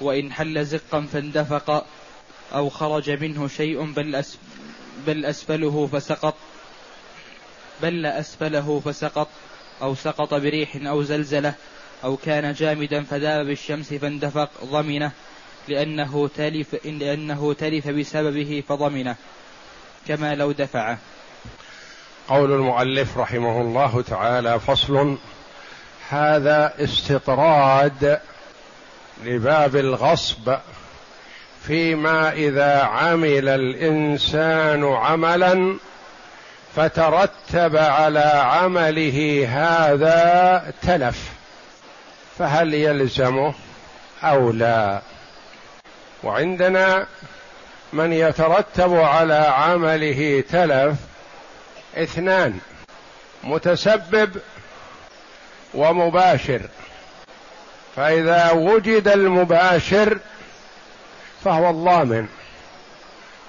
وإن حل زقا فاندفق أو خرج منه شيء بل أسفله فسقط أو سقط بريح أو زلزلة أو كان جامدا فذاب بالشمس فاندفق ضمنه لأنه تلف بسببه فضمنه كما لو دفعه. قول المؤلف رحمه الله تعالى: فصل. هذا استطراد لباب الغصب فيما إذا عمل الإنسان عملا فترتب على عمله هذا تلف، فهل يلزمه أو لا؟ وعندنا من يترتب على عمله تلف اثنان: متسبب ومباشر. فإذا وجد المباشر فهو الضامن،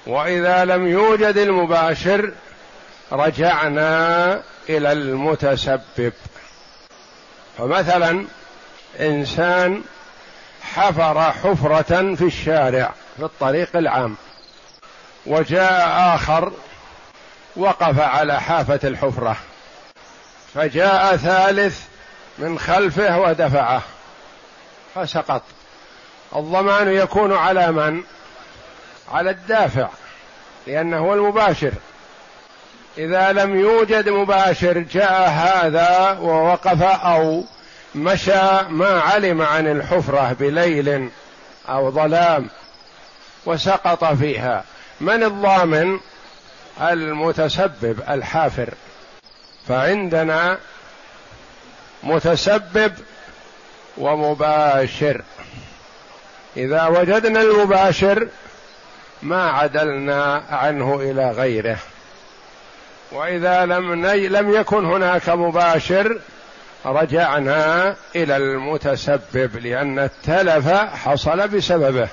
وإذا لم يوجد المباشر رجعنا إلى المتسبب. فمثلا إنسان حفر حفرة في الشارع في الطريق العام، وجاء آخر وقف على حافة الحفرة، فجاء ثالث من خلفه ودفعه فسقط. الضمان يكون على من؟ على الدافع، لأنه هو المباشر. إذا لم يوجد مباشر جاء هذا ووقف أو مشى ما علم عن الحفرة بليل أو ظلام وسقط فيها، من الضامن؟ المتسبب الحافر. فعندنا متسبب ومباشر. إذا وجدنا المباشر ما عدلنا عنه إلى غيره، وإذا لم يكن هناك مباشر رجعنا إلى المتسبب، لأن التلف حصل بسببه.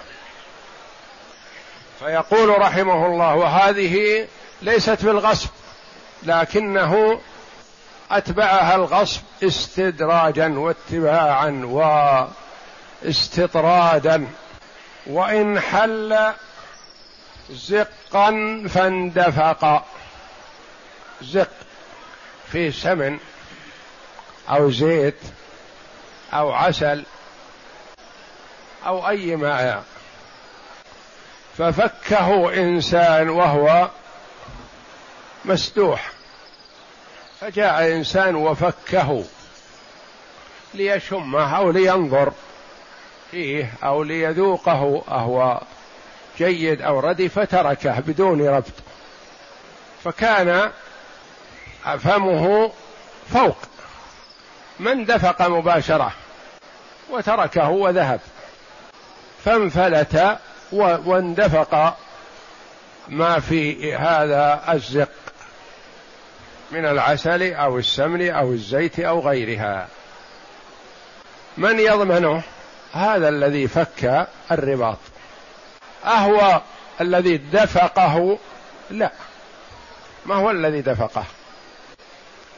فيقول رحمه الله: وهذه ليست بالغصب، لكنه أتبعها الغصب استدراجا واتباعا واستطرادا. وإن حل زقا فاندفق. زق في سمن أو زيت أو عسل أو أي ماء، ففكه إنسان وهو مسدوح، فجاء إنسان وفكه ليشمه أو لينظر فيه أو ليذوقه أهو جيد أو ردي، فتركه بدون ربط، فكان فمه فوق من دفق مباشرة وتركه وذهب، فانفلت واندفق ما في هذا الزق من العسل أو السمن أو الزيت أو غيرها. من يضمنه؟ هذا الذي فك الرباط. أهو الذي دفقه؟ لا، ما هو الذي دفقه،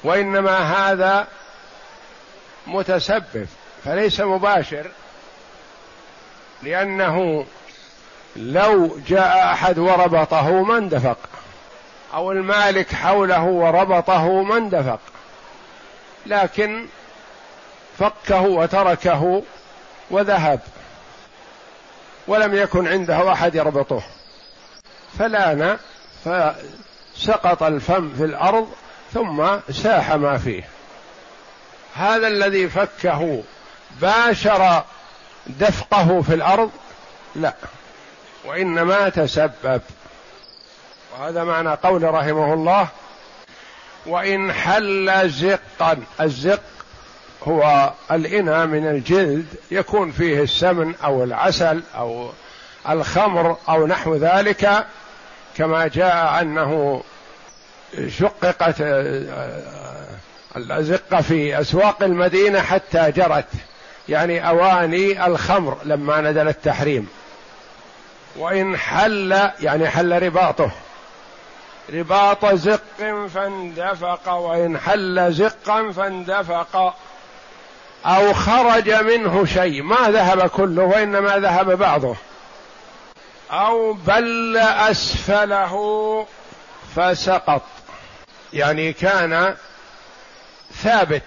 وإنما هذا متسبب فليس مباشر، لأنه لو جاء أحد وربطه ما اندفق، أو المالك حوله وربطه ما اندفق، لكن فكه وتركه وذهب ولم يكن عنده أحد يربطه، فلان فسقط الفم في الأرض ثم ساح ما فيه. هذا الذي فكه باشر دفقه في الأرض؟ لا، وإنما تسبب. وهذا معنى قول رحمه الله: وإن حل زقا. الزق هو الإناء من الجلد يكون فيه السمن أو العسل أو الخمر أو نحو ذلك، كما جاء أنه شققت الأزقة في أسواق المدينة حتى جرت، يعني أواني الخمر لما نزل التحريم. وإن حل يعني حل رباطه رباط زق فاندفق، وإن حل زقا فاندفق، أو خرج منه شيء ما ذهب كله وإنما ذهب بعضه، أو بل أسفله فسقط، يعني كان ثابت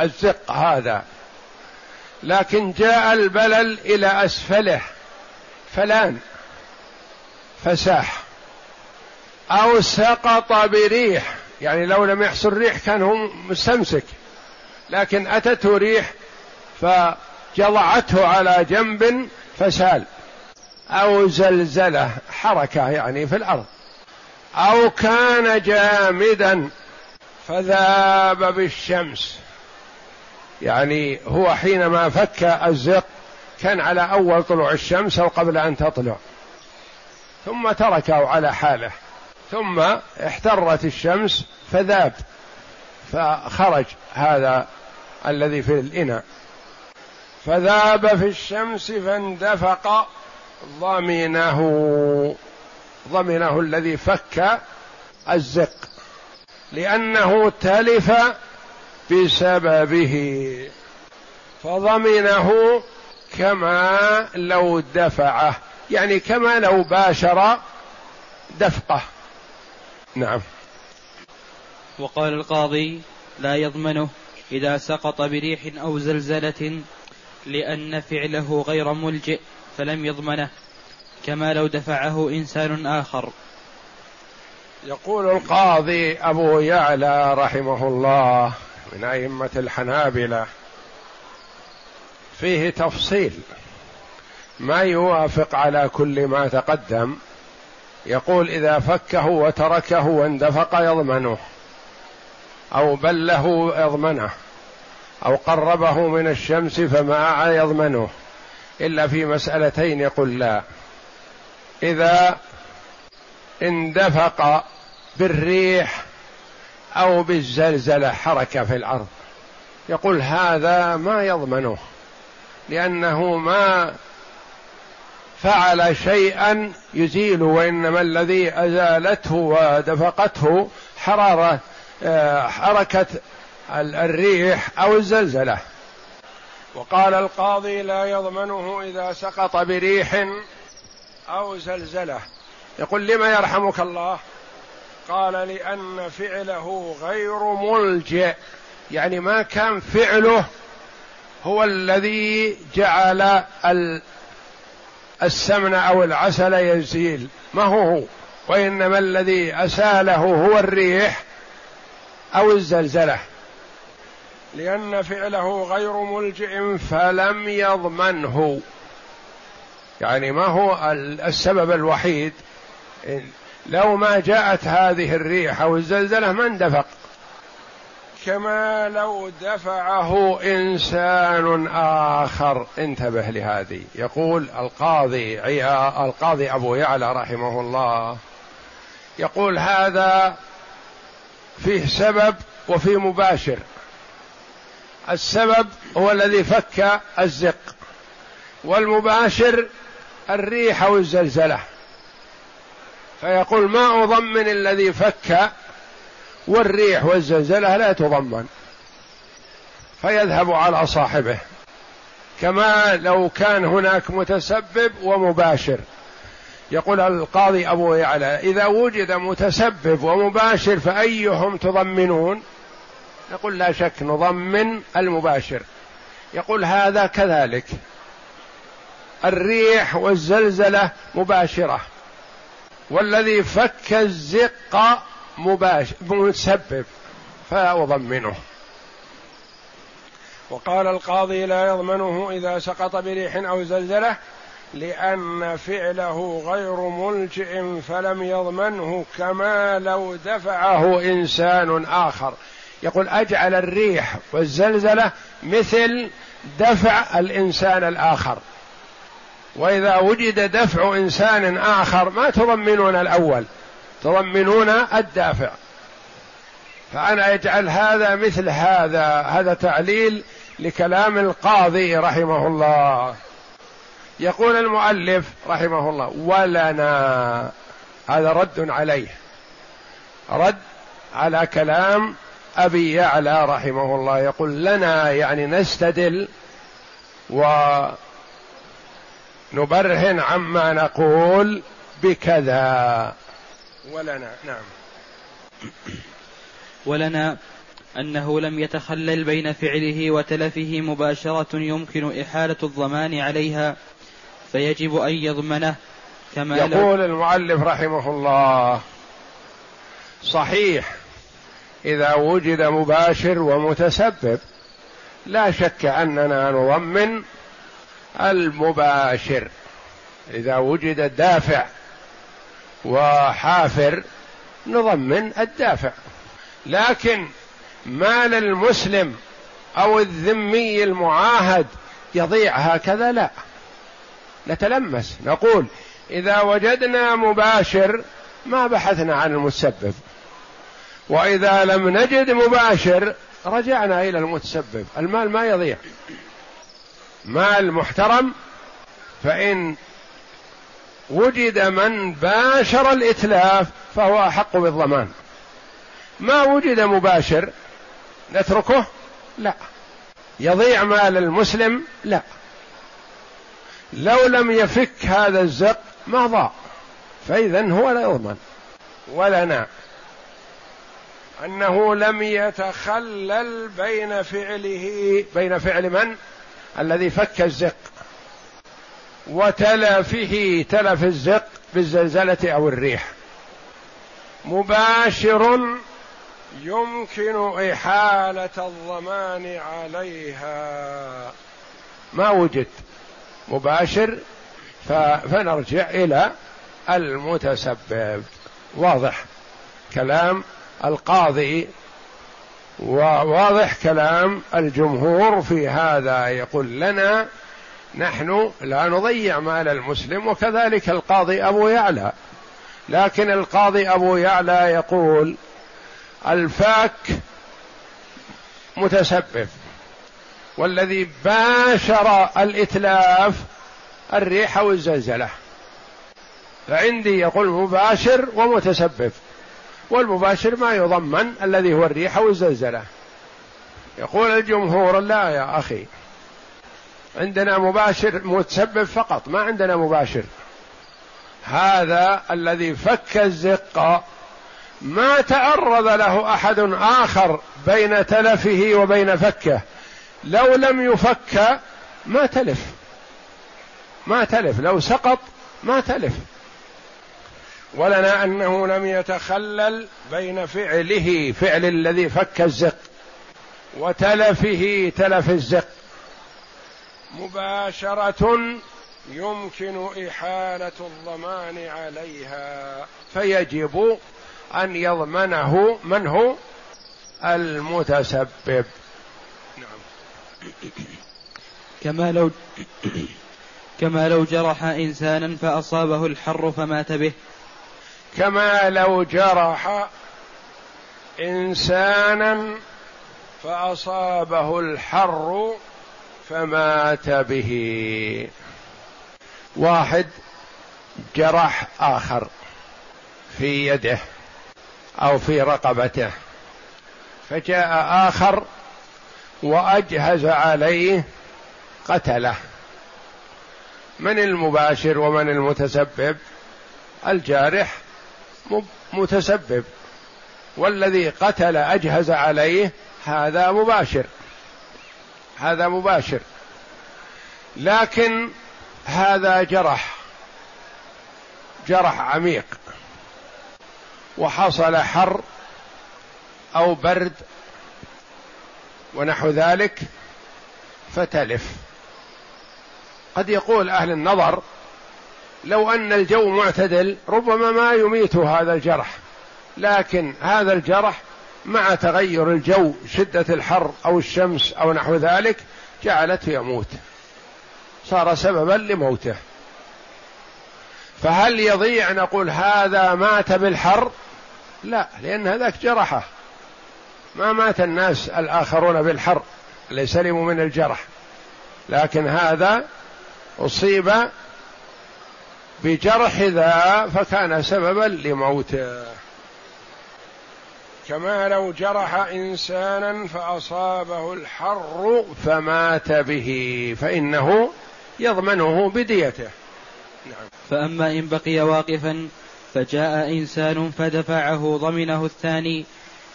الزق هذا لكن جاء البلل إلى أسفله فلان فساح، أو سقط بريح، يعني لو لم يحصل ريح كان هو مستمسك لكن أتته ريح فجلعته على جنب فسال، أو زلزلة حركة يعني في الأرض، أو كان جامدا فذاب بالشمس، يعني هو حينما فك الزق كان على أول طلوع الشمس أو قبل أن تطلع، ثم تركه على حاله، ثم احترت الشمس فذاب فخرج هذا الذي في الإناء. فذاب في الشمس فاندفق ضمنه الذي فك الزق، لأنه تلف بسببه، فضمنه كما لو دفعه، يعني كما لو باشر دفقه. نعم. وقال القاضي: لا يضمنه إذا سقط بريح أو زلزلة، لأن فعله غير ملجئ فلم يضمنه، كما لو دفعه إنسان آخر. يقول القاضي أبو يعلى رحمه الله من أئمة الحنابلة: فيه تفصيل ما يوافق على كل ما تقدم. يقول: إذا فكه وتركه واندفق يضمنه، أو بله يضمنه، أو قربه من الشمس فماع يضمنه، إلا في مسألتين يقول لا: إذا اندفق بالريح أو بالزلزلة حركة في الأرض، يقول هذا ما يضمنه، لأنه ما فعل شيئا يزيل، وإنما الذي أزالته ودفقته حرارة حركة الريح أو الزلزلة. وقال القاضي: لا يضمنه إذا سقط بريح أو زلزلة. يقول: لما يرحمك الله؟ قال: لأن فعله غير ملجئ، يعني ما كان فعله هو الذي جعل السمن أو العسل يزيل، ما هو، وإنما الذي أساله هو الريح أو الزلزلة، لأن فعله غير ملجئ فلم يضمنه، يعني ما هو السبب الوحيد. لو ما جاءت هذه الريح أو الزلزلة ما اندفق، كما لو دفعه إنسان آخر. انتبه لهذه. يقول القاضي أبو يعلى رحمه الله: يقول هذا فيه سبب وفيه مباشر. السبب هو الذي فك الزق، والمباشر الريح أو الزلزلة، فيقول ما أضمن الذي فك، والريح والزلزلة لا تضمن، فيذهب على صاحبه، كما لو كان هناك متسبب ومباشر. يقول القاضي أبو يعلى: إذا وجد متسبب ومباشر فأيهم تضمنون؟ نقول: لا شك نضمن المباشر. يقول هذا كذلك، الريح والزلزلة مباشرة، والذي فك الزق متسبب فلا أضمنه. وقال القاضي: لا يضمنه إذا سقط بريح أو زلزلة، لأن فعله غير ملجئ فلم يضمنه، كما لو دفعه إنسان آخر، يقول أجعل الريح والزلزلة مثل دفع الإنسان الآخر، وإذا وجد دفع إنسان آخر ما تضمنون الأول، تضمنون الدافع. فأنا أجعل هذا مثل هذا، هذا تعليل لكلام القاضي رحمه الله. يقول المؤلف رحمه الله ولنا، هذا رد عليه، رد على كلام أبي يعلى رحمه الله. يقول لنا يعني نستدل ونبرهن عما نقول بكذا. ولنا، نعم، ولنا أنه لم يتخلل بين فعله وتلفه مباشرة يمكن إحالة الضمان عليها، فيجب أن يضمنه. كما يقول المؤلف رحمه الله صحيح إذا وجد مباشر ومتسبب لا شك أننا نضمن المباشر، إذا وجد دافع وحافر نضمن الدافع، لكن ما للمسلم أو الذمي المعاهد يضيع هكذا، لا نتلمس. نقول إذا وجدنا مباشر ما بحثنا عن المتسبب، وإذا لم نجد مباشر رجعنا إلى المتسبب، المال ما يضيع، مال محترم. فإن وجد من باشر الإتلاف فهو أحق بالضمان، ما وجد مباشر نتركه؟ لا. يضيع مال المسلم؟ لا. لو لم يفك هذا الزق ما ضاع، فإذن هو لا يضمن. ولنا أنه لم يتخلل بين فعله، بين فعل من؟ الذي فك الزق، وتلفه، تلف الزق بالزلزلة أو الريح، مباشر يمكن إحالة الضمان عليها. ما وجد مباشر فنرجع إلى المتسبب. واضح كلام القاضي وواضح كلام الجمهور في هذا. يقول لنا نحن لا نضيع مال المسلم، وكذلك القاضي أبو يعلى. لكن القاضي أبو يعلى يقول الفاك متسبب، والذي باشر الإتلاف الريح والزلزلة، فعندي يقول مباشر ومتسبب، والمباشر ما يضمن الذي هو الريح والزلزلة. يقول الجمهور لا يا أخي، عندنا مباشر متسبب فقط، ما عندنا مباشر. هذا الذي فك الزق ما تعرض له أحد آخر بين تلفه وبين فكه، لو لم يفك ما تلف، ما تلف، لو سقط ما تلف. ولنا أنه لم يتخلل بين فعله، فعل الذي فك الزق، وتلفه، تلف الزق، مباشرة يمكن إحالة الضمان عليها، فيجب أن يضمنه من هو؟ المتسبب. نعم. كما لو جرح إنسانا فأصابه الحر فمات به. كما لو جرح إنسانا فأصابه الحر فمات به. واحد جرح آخر في يده أو في رقبته، فجاء آخر وأجهز عليه قتله، من المباشر ومن المتسبب؟ الجارح متسبب، والذي قتل أجهز عليه هذا مباشر، هذا مباشر. لكن هذا جرح عميق، وحصل حر أو برد ونحو ذلك فتلف. قد يقول أهل النظر لو أن الجو معتدل ربما ما يميت هذا الجرح، لكن هذا الجرح مع تغير الجو، شدة الحر أو الشمس أو نحو ذلك، جعلته يموت، صار سببا لموته. فهل يضيع نقول هذا مات بالحر؟ لا، لأن هذاك جرحه، ما مات الناس الآخرون بالحر، اللي سلموا من الجرح، لكن هذا أصيب بجرح ذا فكان سببا لموته. كما لو جرح إنسانا فأصابه الحر فمات به فإنه يضمنه بديته. نعم. فأما إن بقي واقفا فجاء إنسان فدفعه ضمنه الثاني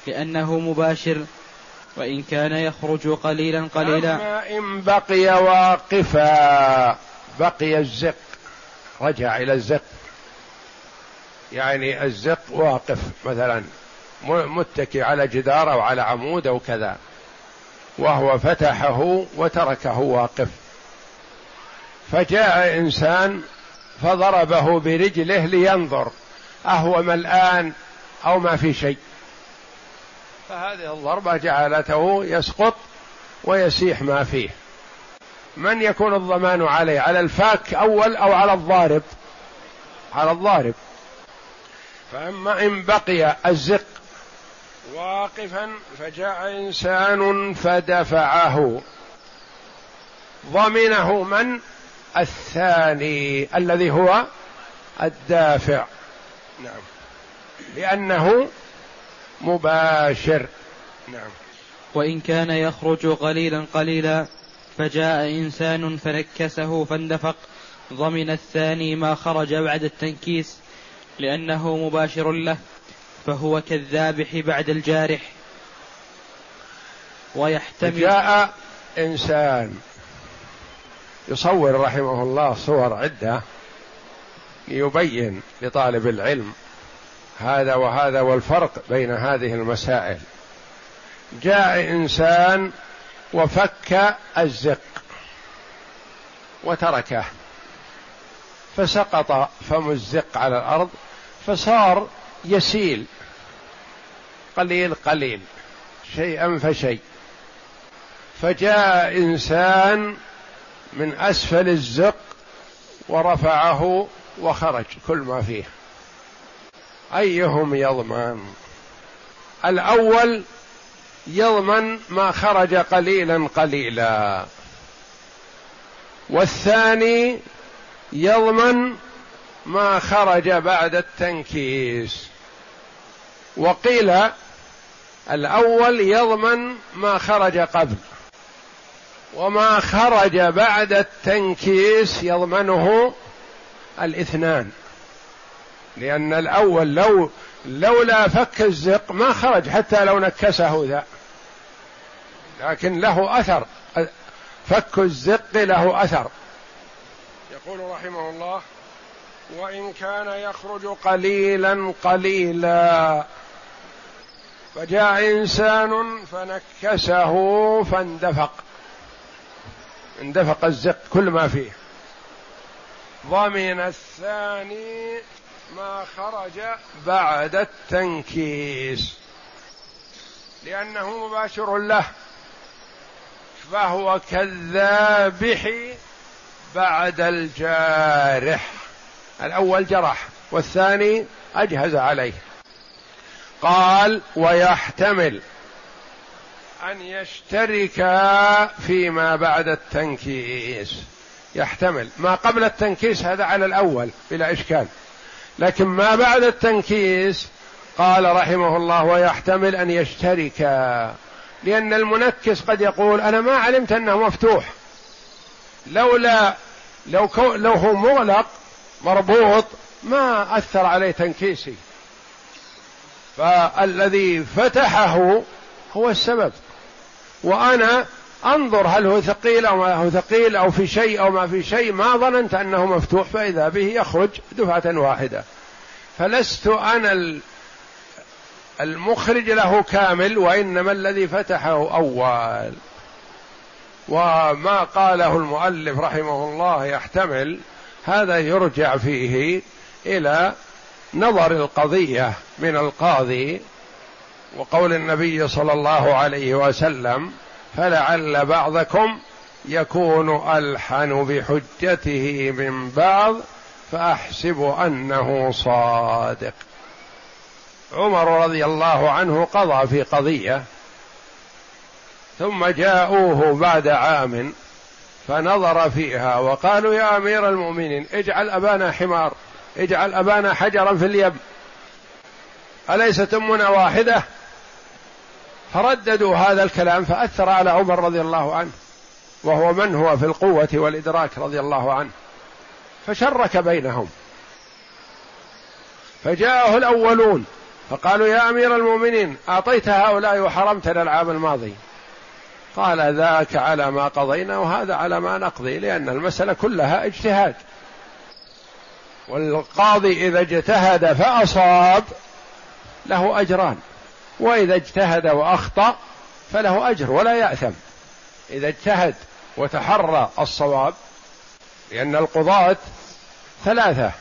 لأنه مباشر، وإن كان يخرج قليلا قليلا. أما إن بقي واقفا، بقي الزق، رجع إلى الزق، يعني الزق واقف مثلا متكي على جدار أو على عمود أو كذا، وهو فتحه وتركه واقف، فجاء إنسان فضربه برجله لينظر أهو ملآن أو ما في شيء، فهذه الضربة جعلته يسقط ويسيح ما فيه. من يكون الضمان عليه؟ على الفاك أول أو على الضارب؟ على الضارب. فأما إن بقي الزق واقفا فجاء إنسان فدفعه ضمنه من؟ الثاني الذي هو الدافع. نعم، لأنه مباشر. نعم. وإن كان يخرج قليلا قليلا فجاء إنسان فنكسه فاندفق ضمن الثاني ما خرج بعد التنكيس لأنه مباشر له، فهو كالذابح بعد الجارح. ويحتمل جاء إنسان، يصور رحمه الله صور عدة ليبين لطالب العلم هذا وهذا والفرق بين هذه المسائل. جاء إنسان وفك الزق وتركه فسقط فم الزق على الأرض، فصار يسيل قليل قليل شيئا فشيء. فجاء إنسان من أسفل الزق ورفعه وخرج كل ما فيه. أيهم يضمن؟ الأول يضمن ما خرج قليلا قليلا، والثاني يضمن ما خرج بعد التنكيس. وقيل الأول يضمن ما خرج قبل، وما خرج بعد التنكيس يضمنه الاثنان، لأن الأول لولا فك الزق ما خرج حتى لو نكسه ذا، لكن له أثر، فك الزق له أثر. يقول رحمه الله: وإن كان يخرج قليلا قليلا فجاء إنسان فنكسه فاندفق، اندفق الزق كل ما فيه، ضمن الثاني ما خرج بعد التنكيس لأنه مباشر له، فهو كالذابح بعد الجارح. الأول جرح والثاني أجهز عليه. قال: ويحتمل أن يشترك فيما بعد التنكيس. يحتمل ما قبل التنكيس هذا على الأول بلا إشكال، لكن ما بعد التنكيس قال رحمه الله: ويحتمل أن يشترك، لأن المنكس قد يقول أنا ما علمت أنه مفتوح، لو هو مغلق مربوط ما أثر عليه تنكيسي، فالذي فتحه هو السبب، وأنا أنظر هل هو ثقيل أو ما هو ثقيل أو في شيء أو ما في شيء، ما ظننت أنه مفتوح، فإذا به يخرج دفعة واحدة، فلست أنا المخرج له كامل، وإنما الذي فتحه أول. وما قاله المؤلف رحمه الله يحتمل، هذا يرجع فيه إلى نظر القضية من القاضي، وقول النبي صلى الله عليه وسلم فلعل بعضكم يكون ألحن بحجته من بعض فأحسب أنه صادق. عمر رضي الله عنه قضى في قضية ثم جاءوه بعد عام فنظر فيها وقالوا يا أمير المؤمنين اجعل أبانا حمار، اجعل أبانا حجرا في اليم، أليست أمنا واحدة؟ فرددوا هذا الكلام فأثر على عمر رضي الله عنه، وهو من هو في القوة والإدراك رضي الله عنه، فشرك بينهم. فجاءه الأولون فقالوا يا أمير المؤمنين أعطيت هؤلاء وحرمتنا العام الماضي، قال ذاك على ما قضينا وهذا على ما نقضي، لأن المسألة كلها اجتهاد، والقاضي إذا اجتهد فأصاب له أجران، وإذا اجتهد وأخطأ فله أجر ولا يأثم إذا اجتهد وتحرى الصواب، لأن القضاة ثلاثة،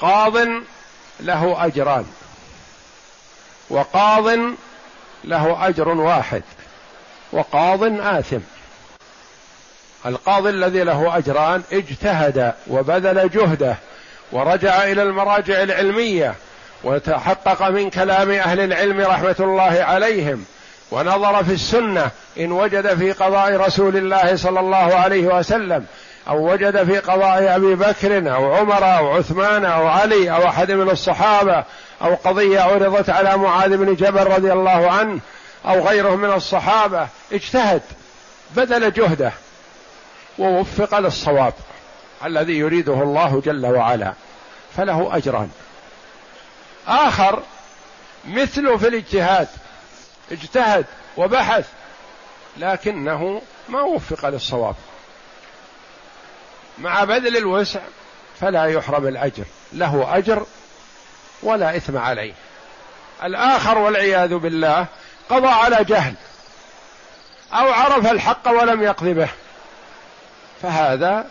قاض له أجران وقاض له أجر واحد وقاض آثم. القاضي الذي له أجران اجتهد وبذل جهده ورجع إلى المراجع العلمية وتحقق من كلام أهل العلم رحمة الله عليهم ونظر في السنة إن وجد في قضاء رسول الله صلى الله عليه وسلم أو وجد في قضاء أبي بكر أو عمر أو عثمان أو علي أو أحد من الصحابة أو قضية عرضت على معاذ بن جبل رضي الله عنه أو غيره من الصحابة، اجتهد بذل جهده ووفق للصواب الذي يريده الله جل وعلا فله أجران. آخر مثله في الاجتهاد، اجتهد وبحث لكنه ما وفق للصواب مع بذل الوسع فلا يحرم الأجر، له أجر ولا إثم عليه. الآخر والعياذ بالله قضى على جهل أو عرف الحق ولم يقض به، فهذا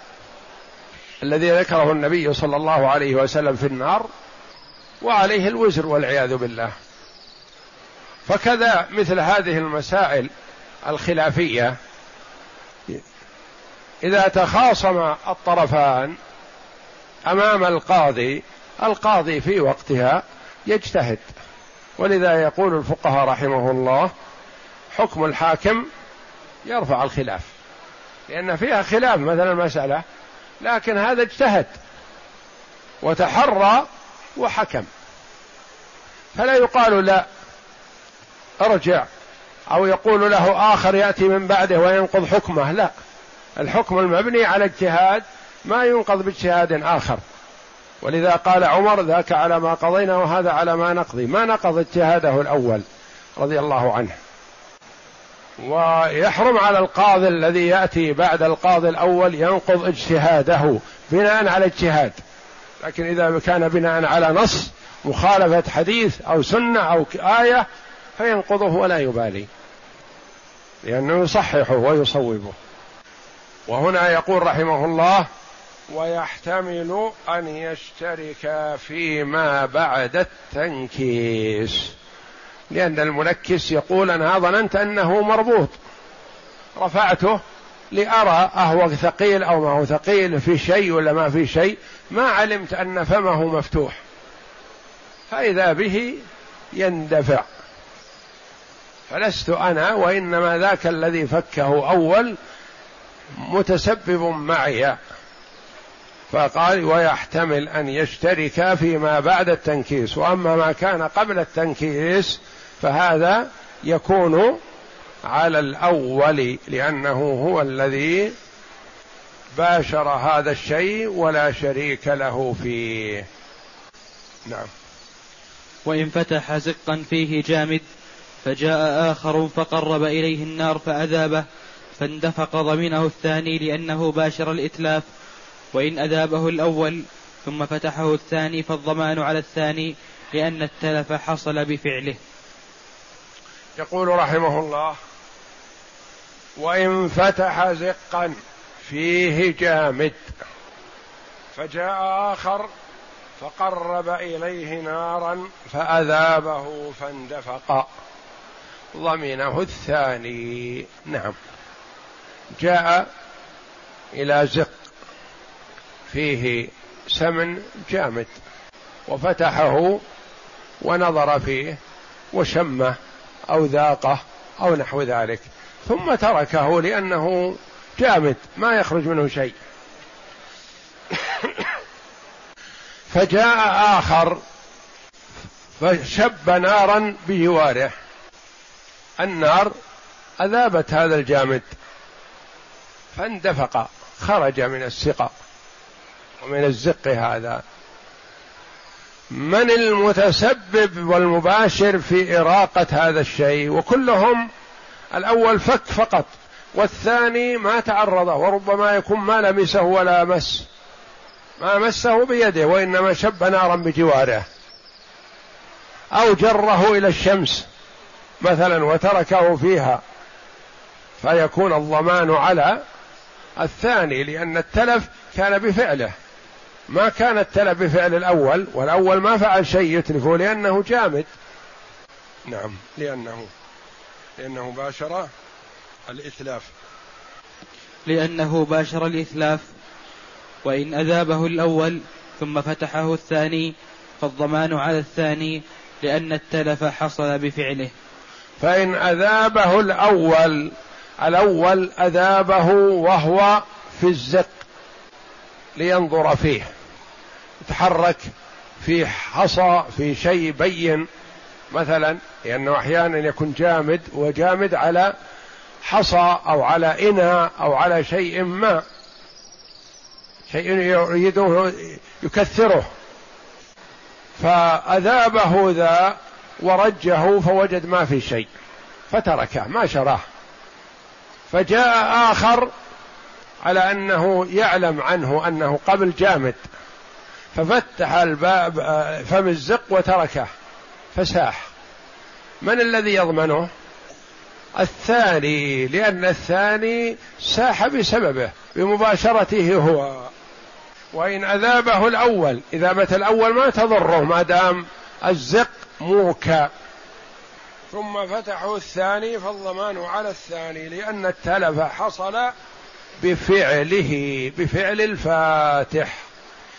الذي ذكره النبي صلى الله عليه وسلم في النار وعليه الوزر والعياذ بالله. فكذا مثل هذه المسائل الخلافية إذا تخاصم الطرفان أمام القاضي، القاضي في وقتها يجتهد، ولذا يقول الفقهاء رحمه الله حكم الحاكم يرفع الخلاف، لأن فيها خلاف مثلا مسألة لكن هذا اجتهد وتحرى وحكم، فلا يقال لا ارجع أو يقول له آخر يأتي من بعده وينقض حكمه، لا، الحكم المبني على اجتهاد ما ينقض باجتهاد آخر، ولذا قال عمر ذاك على ما قضينا وهذا على ما نقضي، ما نقض اجتهاده الأول رضي الله عنه. ويحرم على القاضي الذي يأتي بعد القاضي الأول ينقض اجتهاده بناء على اجتهاد، لكن إذا كان بناء على نص مخالفة حديث أو سنة أو آية فينقضه ولا يبالي، لأنه يصححه ويصوبه. وهنا يقول رحمه الله ويحتمل أن يشترك فيما بعد التنكيس، لأن المنكس يقول أنا ظننت أنه مربوط رفعته لأرى أهو ثقيل أو ما هو ثقيل، في شيء ولا ما في شيء، ما علمت أن فمه مفتوح، فإذا به يندفع، فلست أنا وإنما ذاك الذي فكه أول متسبب معي. فقال ويحتمل أن يشترك فيما بعد التنكيس، وأما ما كان قبل التنكيس فهذا يكون على الأول لأنه هو الذي باشر هذا الشيء ولا شريك له فيه. نعم. وإن فتح زقا فيه جامد فجاء آخر فقرب إليه النار فأذابه فاندفق ضمنه الثاني لأنه باشر الإتلاف، وإن أذابه الأول ثم فتحه الثاني فالضمان على الثاني لأن التلف حصل بفعله. يقول رحمه الله وإن فتح زقا فيه جامد فجاء آخر فقرب إليه نارا فأذابه فاندفق ضمنه الثاني. نعم، جاء إلى زق فيه سمن جامد وفتحه ونظر فيه وشمه أو ذاقه أو نحو ذلك ثم تركه لأنه جامد ما يخرج منه شيء. فجاء آخر فشب نارا بجواره، النار أذابت هذا الجامد فاندفق، خرج من السقى ومن الزق. هذا من المتسبب والمباشر في إراقة هذا الشيء؟ وكلهم الأول فك فقط، والثاني ما تعرضه وربما يكون ما لمسه ولا مس، ما مسه بيده وإنما شب نارا بجواره أو جره إلى الشمس مثلا وتركه فيها، فيكون الضمان على الثاني لأن التلف كان بفعله، ما كان التلف بفعل الأول، والأول ما فعل شيء يتلفه لأنه جامد. نعم، لأنه باشر الإتلاف، وإن أذابه الأول ثم فتحه الثاني فالضمان على الثاني لأن التلف حصل بفعله. فإن أذابه الأول أذابه وهو في الزق لينظر فيه، يتحرك في حصى في شيء بين مثلا، لأنه أحيانا يكون جامد وجامد على حصى أو على إناء أو على شيء ما، شيء يريده يكثره، فأذابه ذا ورجه فوجد ما في شيء فتركه ما شراه. فجاء آخر على أنه يعلم عنه أنه قبل جامد ففتح الباب فم الزق وتركه فساح. من الذي يضمنه؟ الثاني، لأن الثاني ساح بسببه بمباشرته هو. وإن أذابه الأول، إذابة الأول ما تضره ما دام الزق موكى، ثم فتحه الثاني فالضمان على الثاني لأن التلف حصل بفعله، بفعل الفاتح.